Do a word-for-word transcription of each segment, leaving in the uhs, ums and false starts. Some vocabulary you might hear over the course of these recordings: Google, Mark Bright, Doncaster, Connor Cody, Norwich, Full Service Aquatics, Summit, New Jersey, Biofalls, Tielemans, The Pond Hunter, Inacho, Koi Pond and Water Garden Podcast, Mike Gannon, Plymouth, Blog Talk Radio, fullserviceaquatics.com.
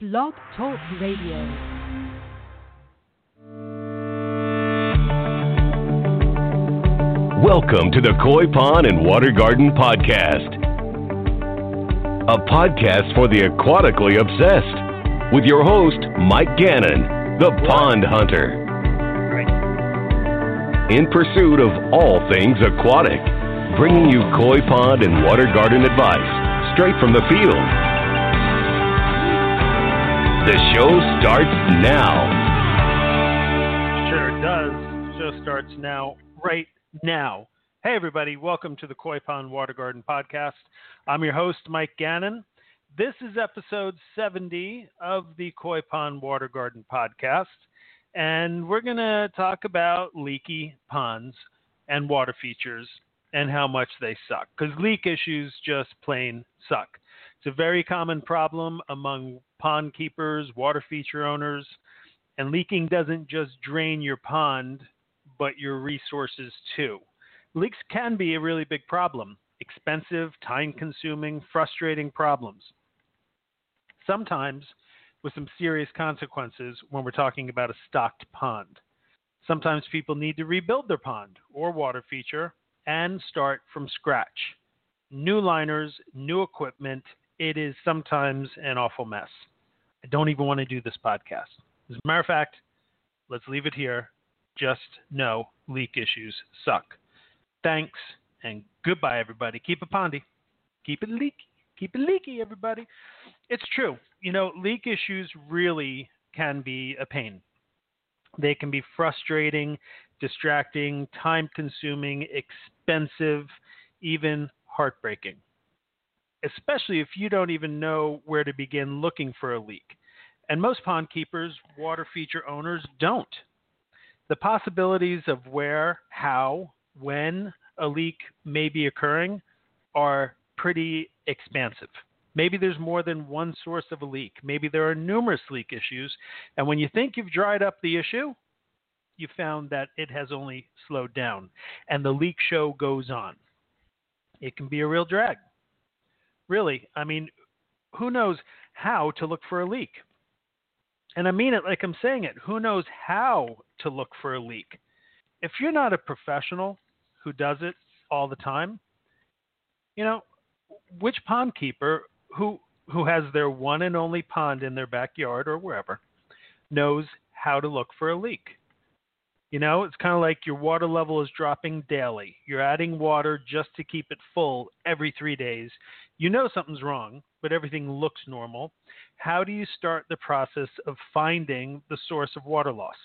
Blog Talk Radio. Welcome to the Koi Pond and Water Garden Podcast, a podcast for the aquatically obsessed, with your host, Mike Gannon, the Pond Hunter, in pursuit of all things aquatic, bringing you koi pond and water garden advice straight from the field. The show starts now. Sure does. The show starts now, right now. Hey everybody, welcome to the Koi Pond Water Garden Podcast. I'm your host, Mike Gannon. This is episode seventy of the Koi Pond Water Garden Podcast, and we're going to talk about leaky ponds and water features and how much they suck, because leak issues just plain suck. It's a very common problem among pond keepers, water feature owners, and leaking doesn't just drain your pond, but your resources too. Leaks can be a really big problem. Expensive, time-consuming, frustrating problems. Sometimes with some serious consequences when we're talking about a stocked pond. Sometimes people need to rebuild their pond or water feature and start from scratch. New liners, new equipment. It is sometimes an awful mess. I don't even want to do this podcast. As a matter of fact, let's leave it here. Just know leak issues suck. Thanks and goodbye, everybody. Keep it pondy. Keep it leaky. Keep it leaky, everybody. It's true. You know, leak issues really can be a pain. They can be frustrating, distracting, time-consuming, expensive, even heartbreaking, especially if you don't even know where to begin looking for a leak. And most pond keepers, water feature owners don't. The possibilities of where, how, when a leak may be occurring are pretty expansive. Maybe there's more than one source of a leak. Maybe there are numerous leak issues. And when you think you've dried up the issue, you found that it has only slowed down. And the leak show goes on. It can be a real drag. Really, I mean, who knows how to look for a leak? And I mean it like I'm saying it. Who knows how to look for a leak? If you're not a professional who does it all the time, you know, which pond keeper who who has their one and only pond in their backyard or wherever knows how to look for a leak? You know, it's kind of like your water level is dropping daily. You're adding water just to keep it full every three days. You know something's wrong, but everything looks normal. How do you start the process of finding the source of water loss?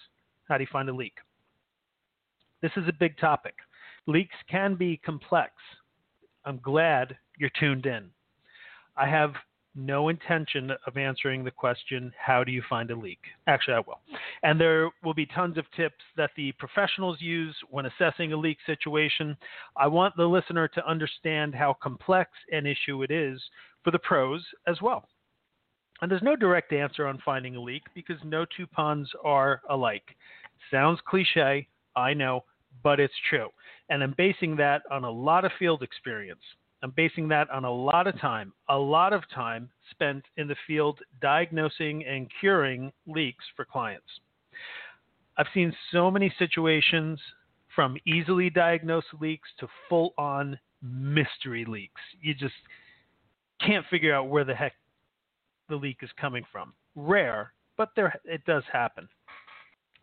How do you find a leak? This is a big topic. Leaks can be complex. I'm glad you're tuned in. I have no intention of answering the question, how do you find a leak? Actually, I will. And there will be tons of tips that the professionals use when assessing a leak situation. I want the listener to understand how complex an issue it is for the pros as well. And there's no direct answer on finding a leak because no two ponds are alike. Sounds cliche, I know, but it's true. And I'm basing that on a lot of field experience. I'm basing that on a lot of time, a lot of time spent in the field diagnosing and curing leaks for clients. I've seen so many situations from easily diagnosed leaks to full-on mystery leaks. You just can't figure out where the heck the leak is coming from. Rare, but there it does happen.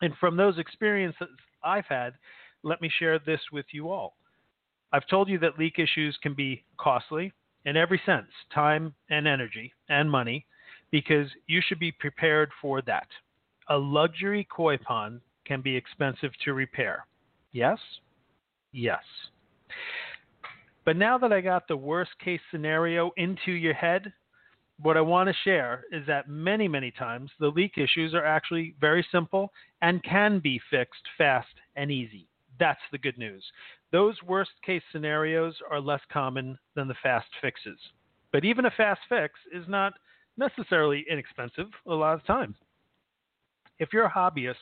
And from those experiences I've had, let me share this with you all. I've told you that leak issues can be costly in every sense, time and energy and money, because you should be prepared for that. A luxury koi pond can be expensive to repair. Yes? Yes. But now that I got the worst case scenario into your head, what I want to share is that many, many times the leak issues are actually very simple and can be fixed fast and easy. That's the good news. Those worst-case scenarios are less common than the fast fixes. But even a fast fix is not necessarily inexpensive a lot of the time. If you're a hobbyist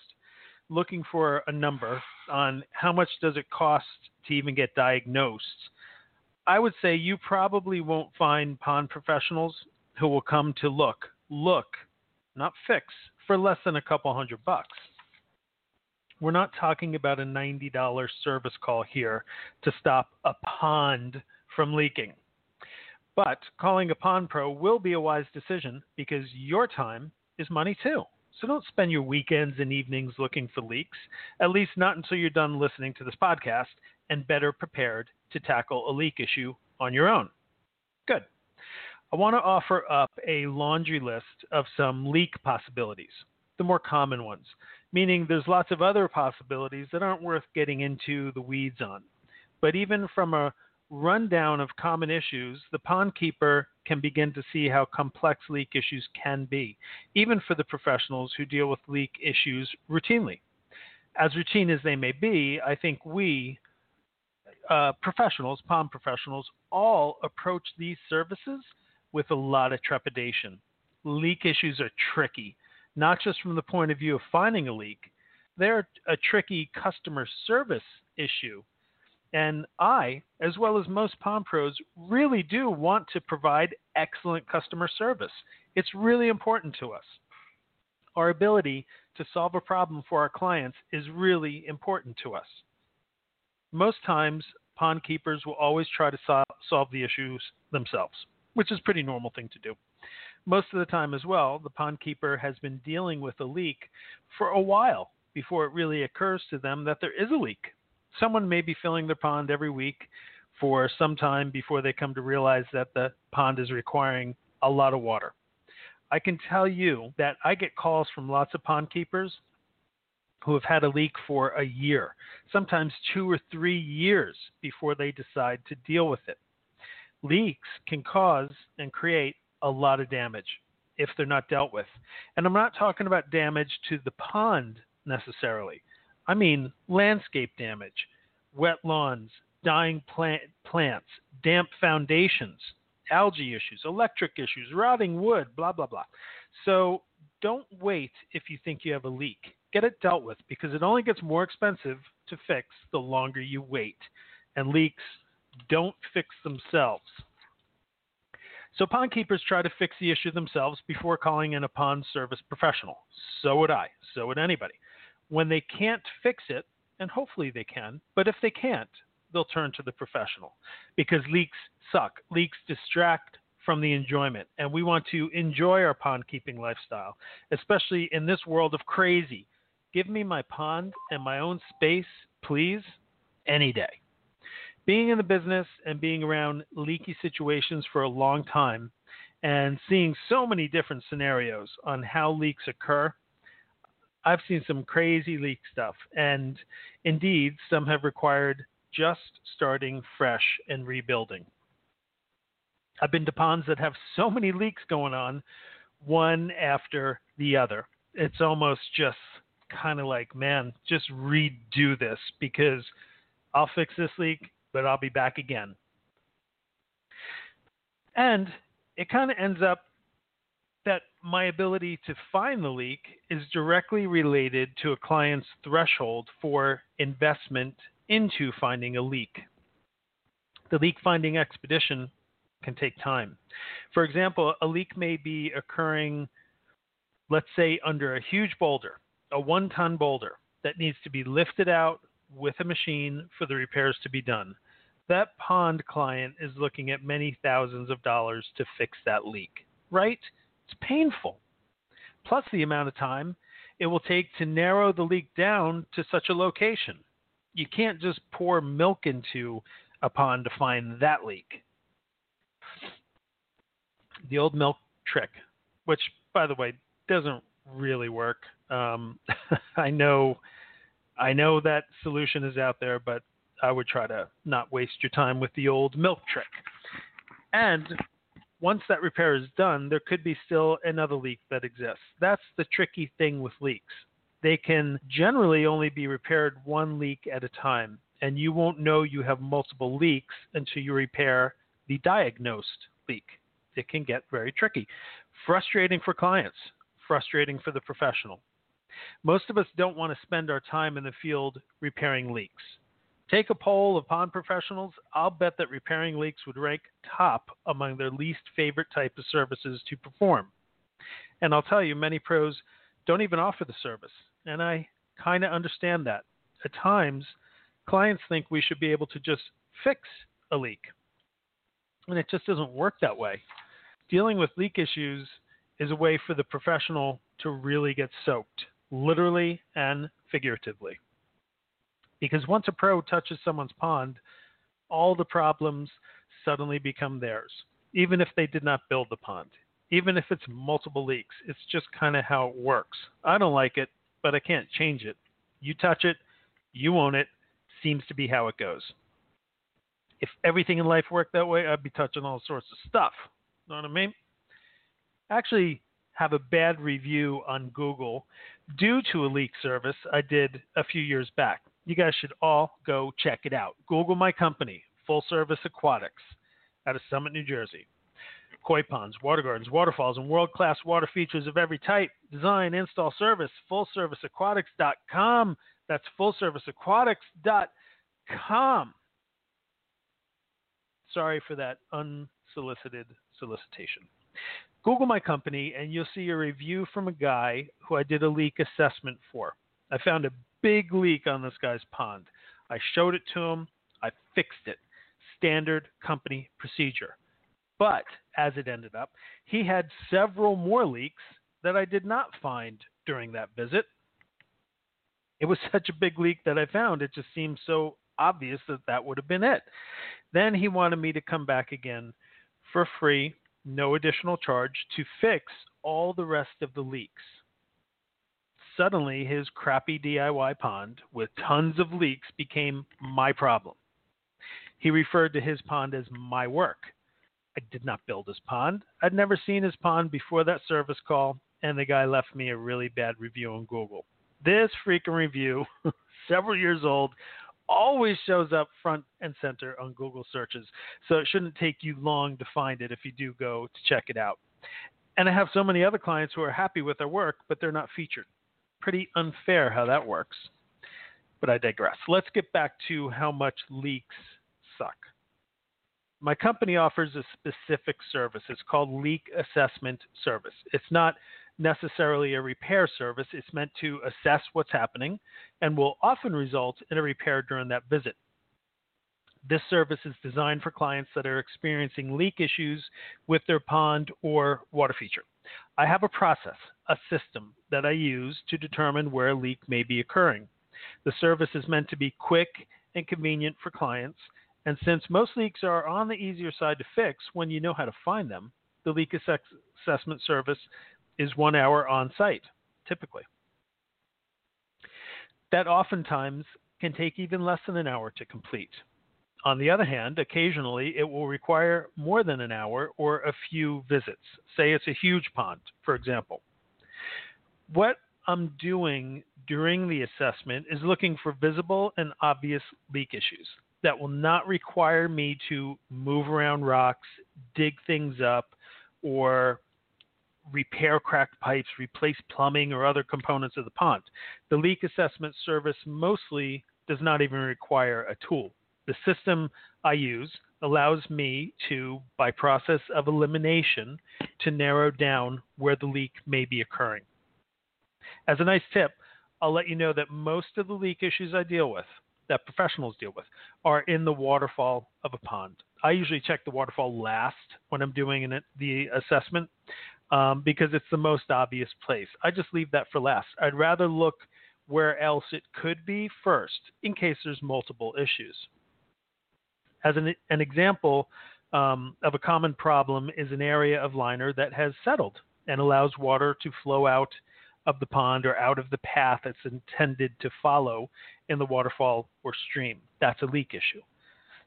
looking for a number on how much does it cost to even get diagnosed, I would say you probably won't find pond professionals who will come to look, look not fix, for less than a couple hundred bucks. We're not talking about a ninety dollar service call here to stop a pond from leaking. But calling a pond pro will be a wise decision because your time is money too. So don't spend your weekends and evenings looking for leaks, at least not until you're done listening to this podcast and better prepared to tackle a leak issue on your own. Good. I want to offer up a laundry list of some leak possibilities, the more common ones, meaning there's lots of other possibilities that aren't worth getting into the weeds on. But even from a rundown of common issues, the pond keeper can begin to see how complex leak issues can be, even for the professionals who deal with leak issues routinely. As routine as they may be, I think we uh, professionals, pond professionals, all approach these services with a lot of trepidation. Leak issues are tricky, not just from the point of view of finding a leak. They're a tricky customer service issue. And I, as well as most pond pros, really do want to provide excellent customer service. It's really important to us. Our ability to solve a problem for our clients is really important to us. Most times, pond keepers will always try to so- solve the issues themselves, which is a pretty normal thing to do. Most of the time as well, the pond keeper has been dealing with a leak for a while before it really occurs to them that there is a leak. Someone may be filling their pond every week for some time before they come to realize that the pond is requiring a lot of water. I can tell you that I get calls from lots of pond keepers who have had a leak for a year, sometimes two or three years before they decide to deal with it. Leaks can cause and create a lot of damage if they're not dealt with. And I'm not talking about damage to the pond necessarily. I mean landscape damage, wet lawns, dying plant, plants, damp foundations, algae issues, electric issues, rotting wood, blah, blah, blah. So don't wait if you think you have a leak. Get it dealt with because it only gets more expensive to fix the longer you wait. And leaks don't fix themselves. So pond keepers try to fix the issue themselves before calling in a pond service professional. So would I. So would anybody. When they can't fix it, and hopefully they can, but if they can't, they'll turn to the professional because leaks suck. Leaks distract from the enjoyment, and we want to enjoy our pond keeping lifestyle, especially in this world of crazy. Give me my pond and my own space, please, any day. Being in the business and being around leaky situations for a long time and seeing so many different scenarios on how leaks occur, I've seen some crazy leak stuff, and indeed, some have required just starting fresh and rebuilding. I've been to ponds that have so many leaks going on, one after the other. It's almost just kind of like, man, just redo this because I'll fix this leak, but I'll be back again. And it kind of ends up that my ability to find the leak is directly related to a client's threshold for investment into finding a leak. The leak finding expedition can take time. For example, a leak may be occurring, let's say, under a huge boulder, a one-ton boulder that needs to be lifted out with a machine for the repairs to be done. That pond client is looking at many thousands of dollars to fix that leak, right? It's painful, plus the amount of time it will take to narrow the leak down to such a location. You can't just pour milk into a pond to find that leak. The old milk trick, which, by the way, doesn't really work. Um, I know, I know that solution is out there, but I would try to not waste your time with the old milk trick. And once that repair is done, there could be still another leak that exists. That's the tricky thing with leaks. They can generally only be repaired one leak at a time, and you won't know you have multiple leaks until you repair the diagnosed leak. It can get very tricky, frustrating for clients, frustrating for the professional. Most of us don't want to spend our time in the field repairing leaks. Take a poll of pond professionals. I'll bet that repairing leaks would rank top among their least favorite type of services to perform. And I'll tell you, many pros don't even offer the service. And I kind of understand that. At times, clients think we should be able to just fix a leak. And it just doesn't work that way. Dealing with leak issues is a way for the professional to really get soaked, literally and figuratively. Because once a pro touches someone's pond, all the problems suddenly become theirs, even if they did not build the pond, even if it's multiple leaks. It's just kind of how it works. I don't like it, but I can't change it. You touch it, you own it, seems to be how it goes. If everything in life worked that way, I'd be touching all sorts of stuff. Know what I mean? Actually, have a bad review on Google due to a leak service I did a few years back. You guys should all go check it out. Google my company, Full Service Aquatics, out of Summit, New Jersey. Koi ponds, water gardens, waterfalls, and world-class water features of every type. Design, install, service, full service aquatics dot com. That's full service aquatics dot com. Sorry for that unsolicited solicitation. Google my company, and you'll see a review from a guy who I did a leak assessment for. I found a big leak on this guy's pond. I showed it to him. I fixed it. Standard company procedure. But as it ended up, he had several more leaks that I did not find during that visit. It was such a big leak that I found, it just seemed so obvious that that would have been it. Then he wanted me to come back again for free, no additional charge, to fix all the rest of the leaks. Suddenly, his crappy D I Y pond with tons of leaks became my problem. He referred to his pond as my work. I did not build his pond. I'd never seen his pond before that service call, and the guy left me a really bad review on Google. This freaking review, several years old, always shows up front and center on Google searches, so it shouldn't take you long to find it if you do go to check it out. And I have so many other clients who are happy with their work, but they're not featured. Pretty unfair how that works, but I digress. Let's get back to how much leaks suck. My company offers a specific service. It's called leak assessment service. It's not necessarily a repair service. It's meant to assess what's happening and will often result in a repair during that visit. This service is designed for clients that are experiencing leak issues with their pond or water feature. I have a process, a system that I use to determine where a leak may be occurring. The service is meant to be quick and convenient for clients, and since most leaks are on the easier side to fix when you know how to find them, the leak assessment service is one hour on site, typically. That oftentimes can take even less than an hour to complete. On the other hand, occasionally it will require more than an hour or a few visits. Say it's a huge pond, for example. What I'm doing during the assessment is looking for visible and obvious leak issues that will not require me to move around rocks, dig things up, or repair cracked pipes, replace plumbing, or other components of the pond. The leak assessment service mostly does not even require a tool. The system I use allows me to, by process of elimination, to narrow down where the leak may be occurring. As a nice tip, I'll let you know that most of the leak issues I deal with, that professionals deal with, are in the waterfall of a pond. I usually check the waterfall last when I'm doing an, the assessment um, because it's the most obvious place. I just leave that for last. I'd rather look where else it could be first in case there's multiple issues. As an, an example um, of a common problem is an area of liner that has settled and allows water to flow out of the pond or out of the path it's intended to follow in the waterfall or stream. That's a leak issue.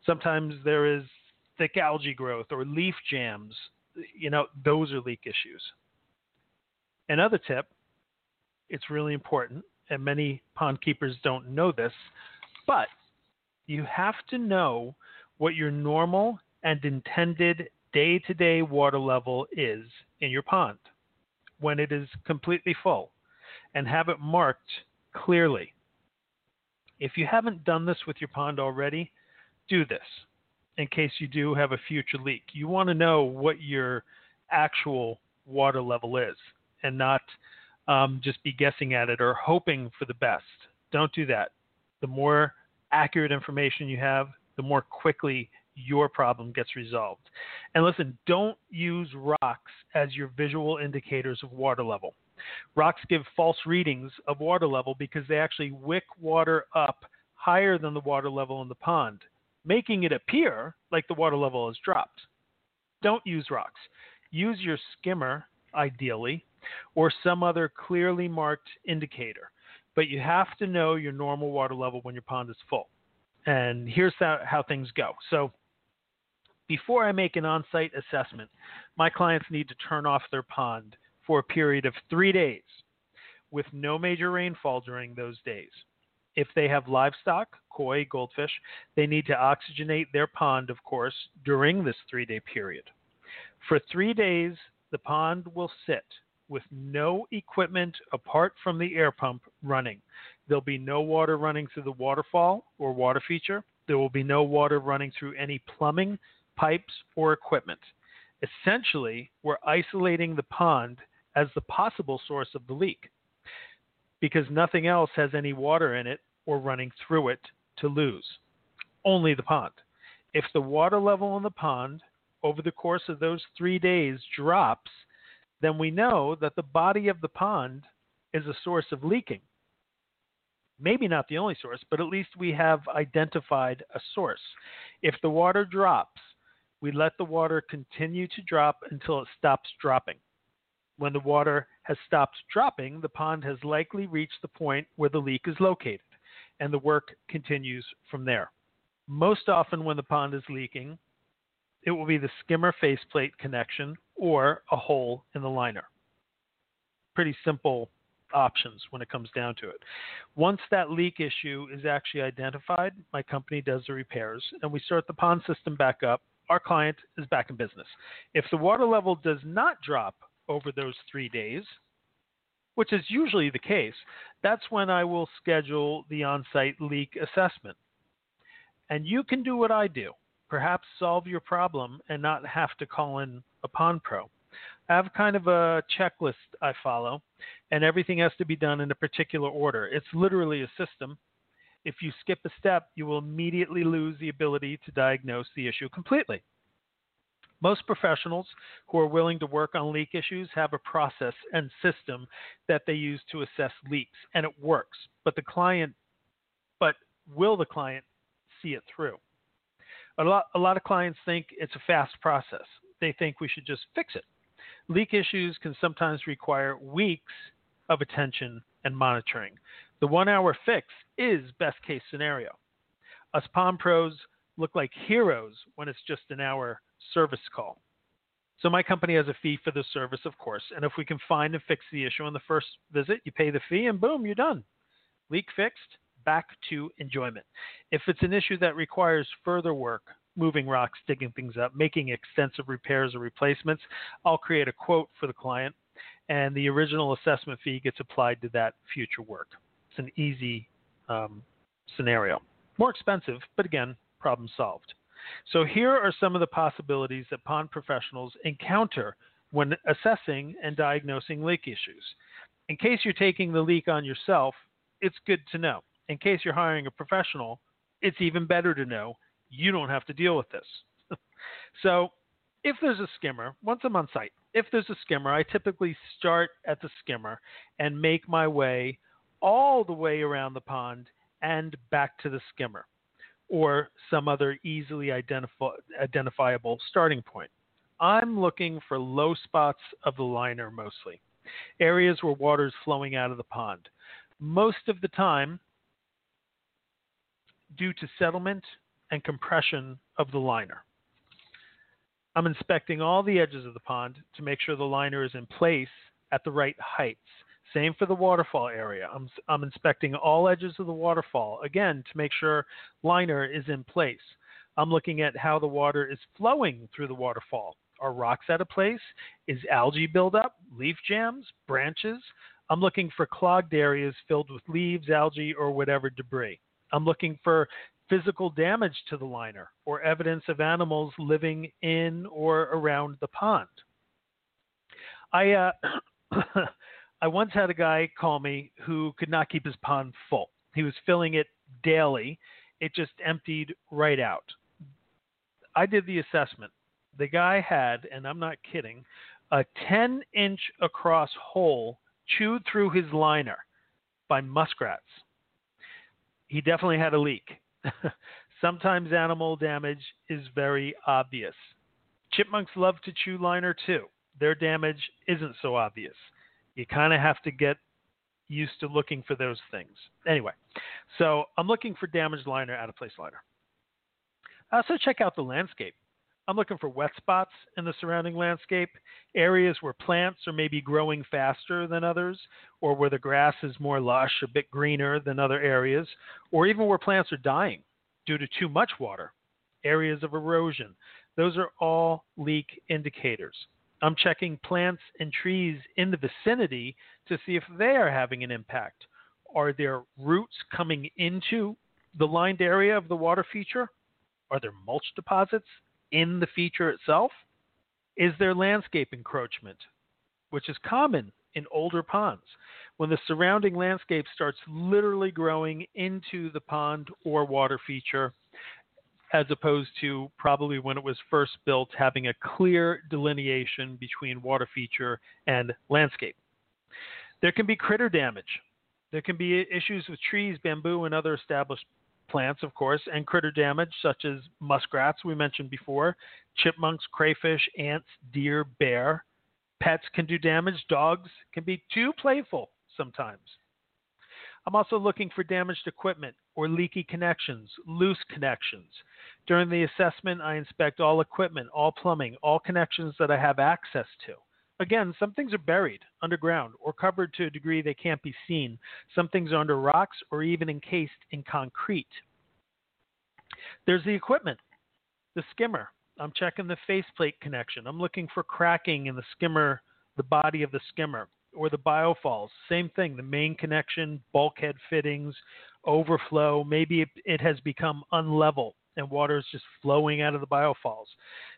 Sometimes there is thick algae growth or leaf jams. You know, those are leak issues. Another tip, it's really important, and many pond keepers don't know this, but you have to know what your normal and intended day-to-day water level is in your pond when it is completely full, and have it marked clearly. If you haven't done this with your pond already, do this in case you do have a future leak. You want to know what your actual water level is. and not um, just be guessing at it or hoping for the best. Don't do that. The more accurate information you have, the more quickly your problem gets resolved. And listen, don't use rocks as your visual indicators of water level. Rocks give false readings of water level because they actually wick water up higher than the water level in the pond, making it appear like the water level has dropped. Don't use rocks. Use your skimmer, ideally, or some other clearly marked indicator. But you have to know your normal water level when your pond is full. And here's how, how things go. So before I make an on-site assessment, my clients need to turn off their pond for a period of three days with no major rainfall during those days. If they have livestock, koi, goldfish, they need to oxygenate their pond, of course, during this three-day period. For three days, the pond will sit with no equipment apart from the air pump running. There'll be no water running through the waterfall or water feature. There will be no water running through any plumbing, pipes, or equipment. Essentially, we're isolating the pond as the possible source of the leak because nothing else has any water in it or running through it to lose, only the pond. If the water level in the pond over the course of those three days drops, then we know that the body of the pond is a source of leaking. Maybe not the only source, but at least we have identified a source. If the water drops, we let the water continue to drop until it stops dropping. When the water has stopped dropping, the pond has likely reached the point where the leak is located, and the work continues from there. Most often when the pond is leaking, it will be the skimmer faceplate connection or a hole in the liner. Pretty simple options when it comes down to it. Once that leak issue is actually identified, my company does the repairs and we start the pond system back up. Our client is back in business. If the water level does not drop over those three days, which is usually the case, that's when I will schedule the on-site leak assessment. And you can do what I do. Perhaps solve your problem and not have to call in a pond pro. I have kind of a checklist I follow, and everything has to be done in a particular order. It's literally a system. If you skip a step, you will immediately lose the ability to diagnose the issue completely. Most professionals who are willing to work on leak issues have a process and system that they use to assess leaks, and it works. But the client, but will the client see it through? A lot, a lot of clients think it's a fast process. They think we should just fix it. Leak issues can sometimes require weeks of attention and monitoring. The one-hour fix is best-case scenario. Us pond pros look like heroes when it's just an hour service call. So my company has a fee for the service, of course, and if we can find and fix the issue on the first visit, you pay the fee and boom, you're done. Leak fixed. Back to enjoyment. If it's an issue that requires further work, moving rocks, digging things up, making extensive repairs or replacements, I'll create a quote for the client, and the original assessment fee gets applied to that future work. It's an easy um, scenario. More expensive, but again, problem solved. So here are some of the possibilities that pond professionals encounter when assessing and diagnosing leak issues. In case you're taking the leak on yourself, it's good to know. In case you're hiring a professional, it's even better to know you don't have to deal with this. So if there's a skimmer, once I'm on site, if there's a skimmer, I typically start at the skimmer and make my way all the way around the pond and back to the skimmer or some other easily identifi- identifiable starting point. I'm looking for low spots of the liner mostly, areas where water is flowing out of the pond. Most of the time, due to settlement and compression of the liner. I'm inspecting all the edges of the pond to make sure the liner is in place at the right heights. Same for the waterfall area. I'm, I'm inspecting all edges of the waterfall, again, to make sure liner is in place. I'm looking at how the water is flowing through the waterfall. Are rocks out of place? Is algae buildup, leaf jams, branches? I'm looking for clogged areas filled with leaves, algae, or whatever debris. I'm looking for physical damage to the liner or evidence of animals living in or around the pond. I uh, I once had a guy call me who could not keep his pond full. He was filling it daily. It just emptied right out. I did the assessment. The guy had, and I'm not kidding, a ten inch across hole chewed through his liner by muskrats. He definitely had a leak. Sometimes animal damage is very obvious. Chipmunks love to chew liner too. Their damage isn't so obvious. You kind of have to get used to looking for those things. Anyway, so I'm looking for damaged liner, out of place liner. I also check out the landscape. I'm looking for wet spots in the surrounding landscape, areas where plants are maybe growing faster than others, or where the grass is more lush, a bit greener than other areas, or even where plants are dying due to too much water, areas of erosion. Those are all leak indicators. I'm checking plants and trees in the vicinity to see if they are having an impact. Are there roots coming into the lined area of the water feature? Are there mulch deposits in the feature itself? Is there landscape encroachment, which is common in older ponds, when the surrounding landscape starts literally growing into the pond or water feature, as opposed to probably when it was first built, having a clear delineation between water feature and landscape. There can be critter damage. There can be issues with trees, bamboo, and other established plants, of course, and critter damage such as muskrats we mentioned before, chipmunks, crayfish, ants, deer, bear. Pets can do damage. Dogs can be too playful sometimes. I'm also looking for damaged equipment or leaky connections, loose connections. During the assessment, I inspect all equipment, all plumbing, all connections that I have access to. Again, some things are buried underground or covered to a degree they can't be seen. Some things are under rocks or even encased in concrete. There's the equipment, the skimmer. I'm checking the faceplate connection. I'm looking for cracking in the skimmer, the body of the skimmer. Or the biofalls, same thing, the main connection, bulkhead fittings, overflow. Maybe it, it has become unlevel and water is just flowing out of the biofalls.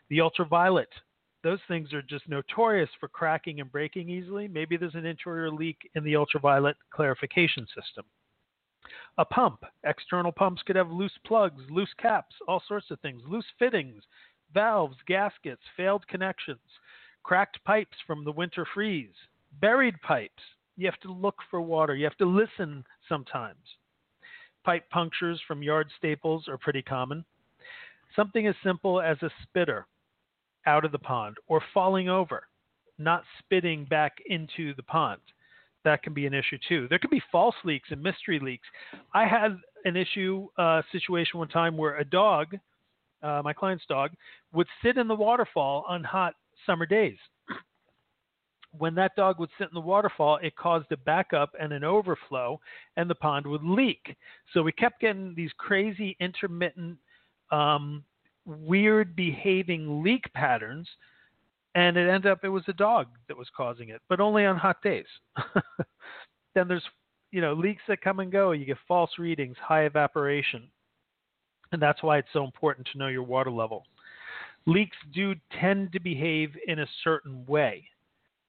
The ultraviolet, those things are just notorious for cracking and breaking easily. Maybe there's an interior leak in the ultraviolet clarification system. A pump, external pumps could have loose plugs, loose caps, all sorts of things, loose fittings, valves, gaskets, failed connections, cracked pipes from the winter freeze. Buried pipes. You have to look for water. You have to listen sometimes. Pipe punctures from yard staples are pretty common. Something as simple as a spitter out of the pond or falling over, not spitting back into the pond. That can be an issue too. There could be false leaks and mystery leaks. I had an issue uh, situation one time where a dog, uh, my client's dog, would sit in the waterfall on hot summer days. When that dog would sit in the waterfall, it caused a backup and an overflow, and the pond would leak. So we kept getting these crazy, intermittent, um, weird behaving leak patterns, and it ended up it was a dog that was causing it, but only on hot days. Then there's you know leaks that come and go. You get false readings, high evaporation, and that's why it's so important to know your water level. Leaks do tend to behave in a certain way.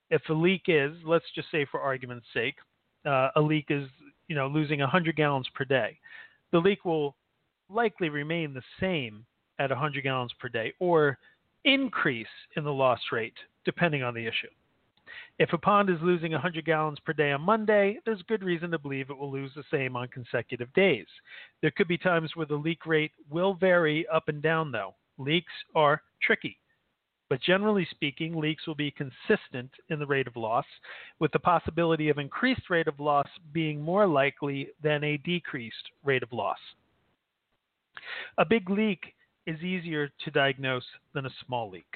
If a leak is, let's just say for argument's sake, uh, a leak is, you know, losing one hundred gallons per day. The leak will likely remain the same at one hundred gallons per day or increase in the loss rate, depending on the issue. If a pond is losing one hundred gallons per day on Monday, there's good reason to believe it will lose the same on consecutive days. There could be times where the leak rate will vary up and down, though. Leaks are tricky. But generally speaking, leaks will be consistent in the rate of loss, with the possibility of increased rate of loss being more likely than a decreased rate of loss. A big leak is easier to diagnose than a small leak.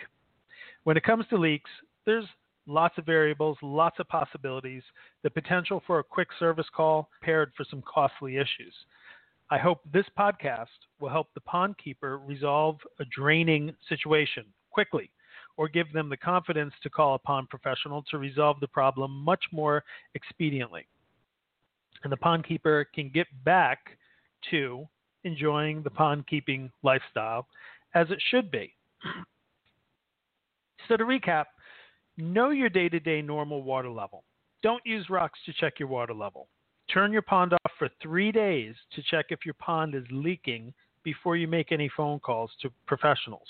When it comes to leaks, there's lots of variables, lots of possibilities, the potential for a quick service call paired for some costly issues. I hope this podcast will help the pond keeper resolve a draining situation quickly, or give them the confidence to call upon a professional to resolve the problem much more expediently. And the pond keeper can get back to enjoying the pond keeping lifestyle as it should be. So to recap, Know your day-to-day normal water level. Don't use rocks to check your water level. Turn your pond off for three days to check if your pond is leaking before you make any phone calls to professionals.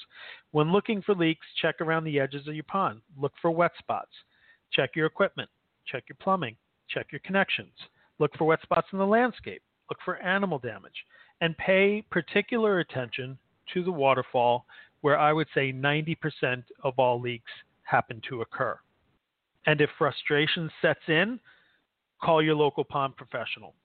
When looking for leaks, check around the edges of your pond. Look for wet spots. Check your equipment. Check your plumbing. Check your connections. Look for wet spots in the landscape. Look for animal damage. And pay particular attention to the waterfall, where I would say ninety percent of all leaks happen to occur. And if frustration sets in, call your local pond professional.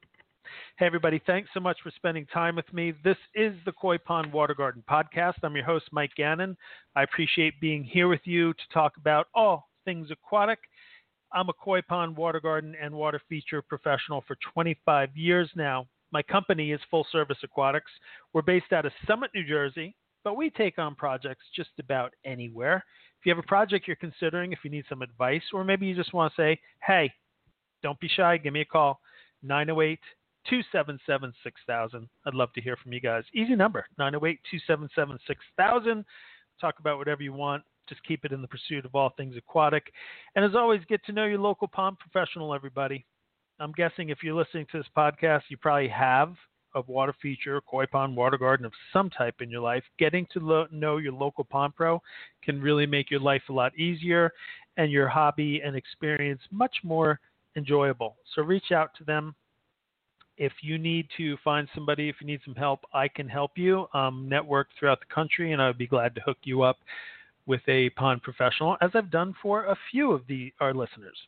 Hey, everybody, thanks so much for spending time with me. This is the Koi Pond Water Garden Podcast. I'm your host, Mike Gannon. I appreciate being here with you to talk about all things aquatic. I'm a Koi Pond Water Garden and Water Feature professional for twenty-five years now. My company is Full Service Aquatics. We're based out of Summit, New Jersey, but we take on projects just about anywhere. If you have a project you're considering, if you need some advice, or maybe you just want to say, hey, don't be shy, give me a call, nine oh eight, two seven seven, six thousand. I'd love to hear from you guys. Easy number, nine oh eight, two seven seven, six thousand. Talk about whatever you want. Just keep it in the pursuit of all things aquatic. And as always, get to know your local pond professional, everybody. I'm guessing if you're listening to this podcast, you probably have a water feature, koi pond, water garden of some type in your life. Getting to lo- know your local pond pro can really make your life a lot easier and your hobby and experience much more enjoyable. So reach out to them. If you need to find somebody, if you need some help, I can help you. Um, network throughout the country, and I would be glad to hook you up with a pond professional, as I've done for a few of the our listeners.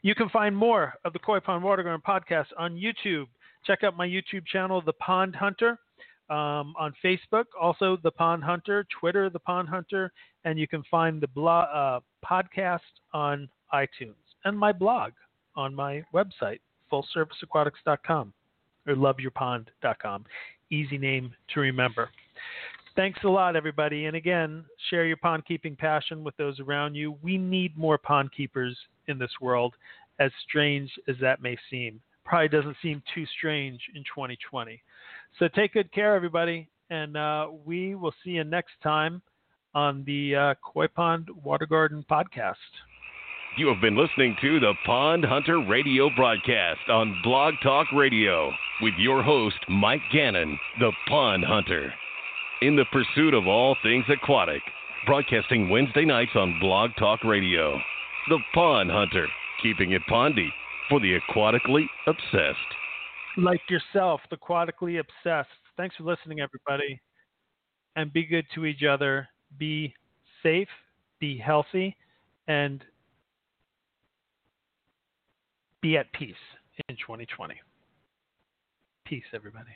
You can find more of the Koi Pond Water Garden Podcast on YouTube. Check out my YouTube channel, The Pond Hunter, um, on Facebook, also The Pond Hunter, Twitter, The Pond Hunter, and you can find the blog, uh, podcast on iTunes, and my blog on my website, full service aquatics dot com or love your pond dot com. Easy name to remember. Thanks a lot, everybody. And again, share your pond keeping passion with those around you. We need more pond keepers in this world, as strange as that may seem. Probably doesn't seem too strange in twenty twenty. So take good care, everybody. And uh, we will see you next time on the uh, Koi Pond Water Garden Podcast. You have been listening to the Pond Hunter Radio broadcast on Blog Talk Radio with your host, Mike Gannon, the Pond Hunter. In the pursuit of all things aquatic, broadcasting Wednesday nights on Blog Talk Radio. The Pond Hunter, keeping it pondy for the aquatically obsessed. Like yourself, the aquatically obsessed. Thanks for listening, everybody. And be good to each other. Be safe, be healthy, and be at peace in twenty twenty. Peace, everybody.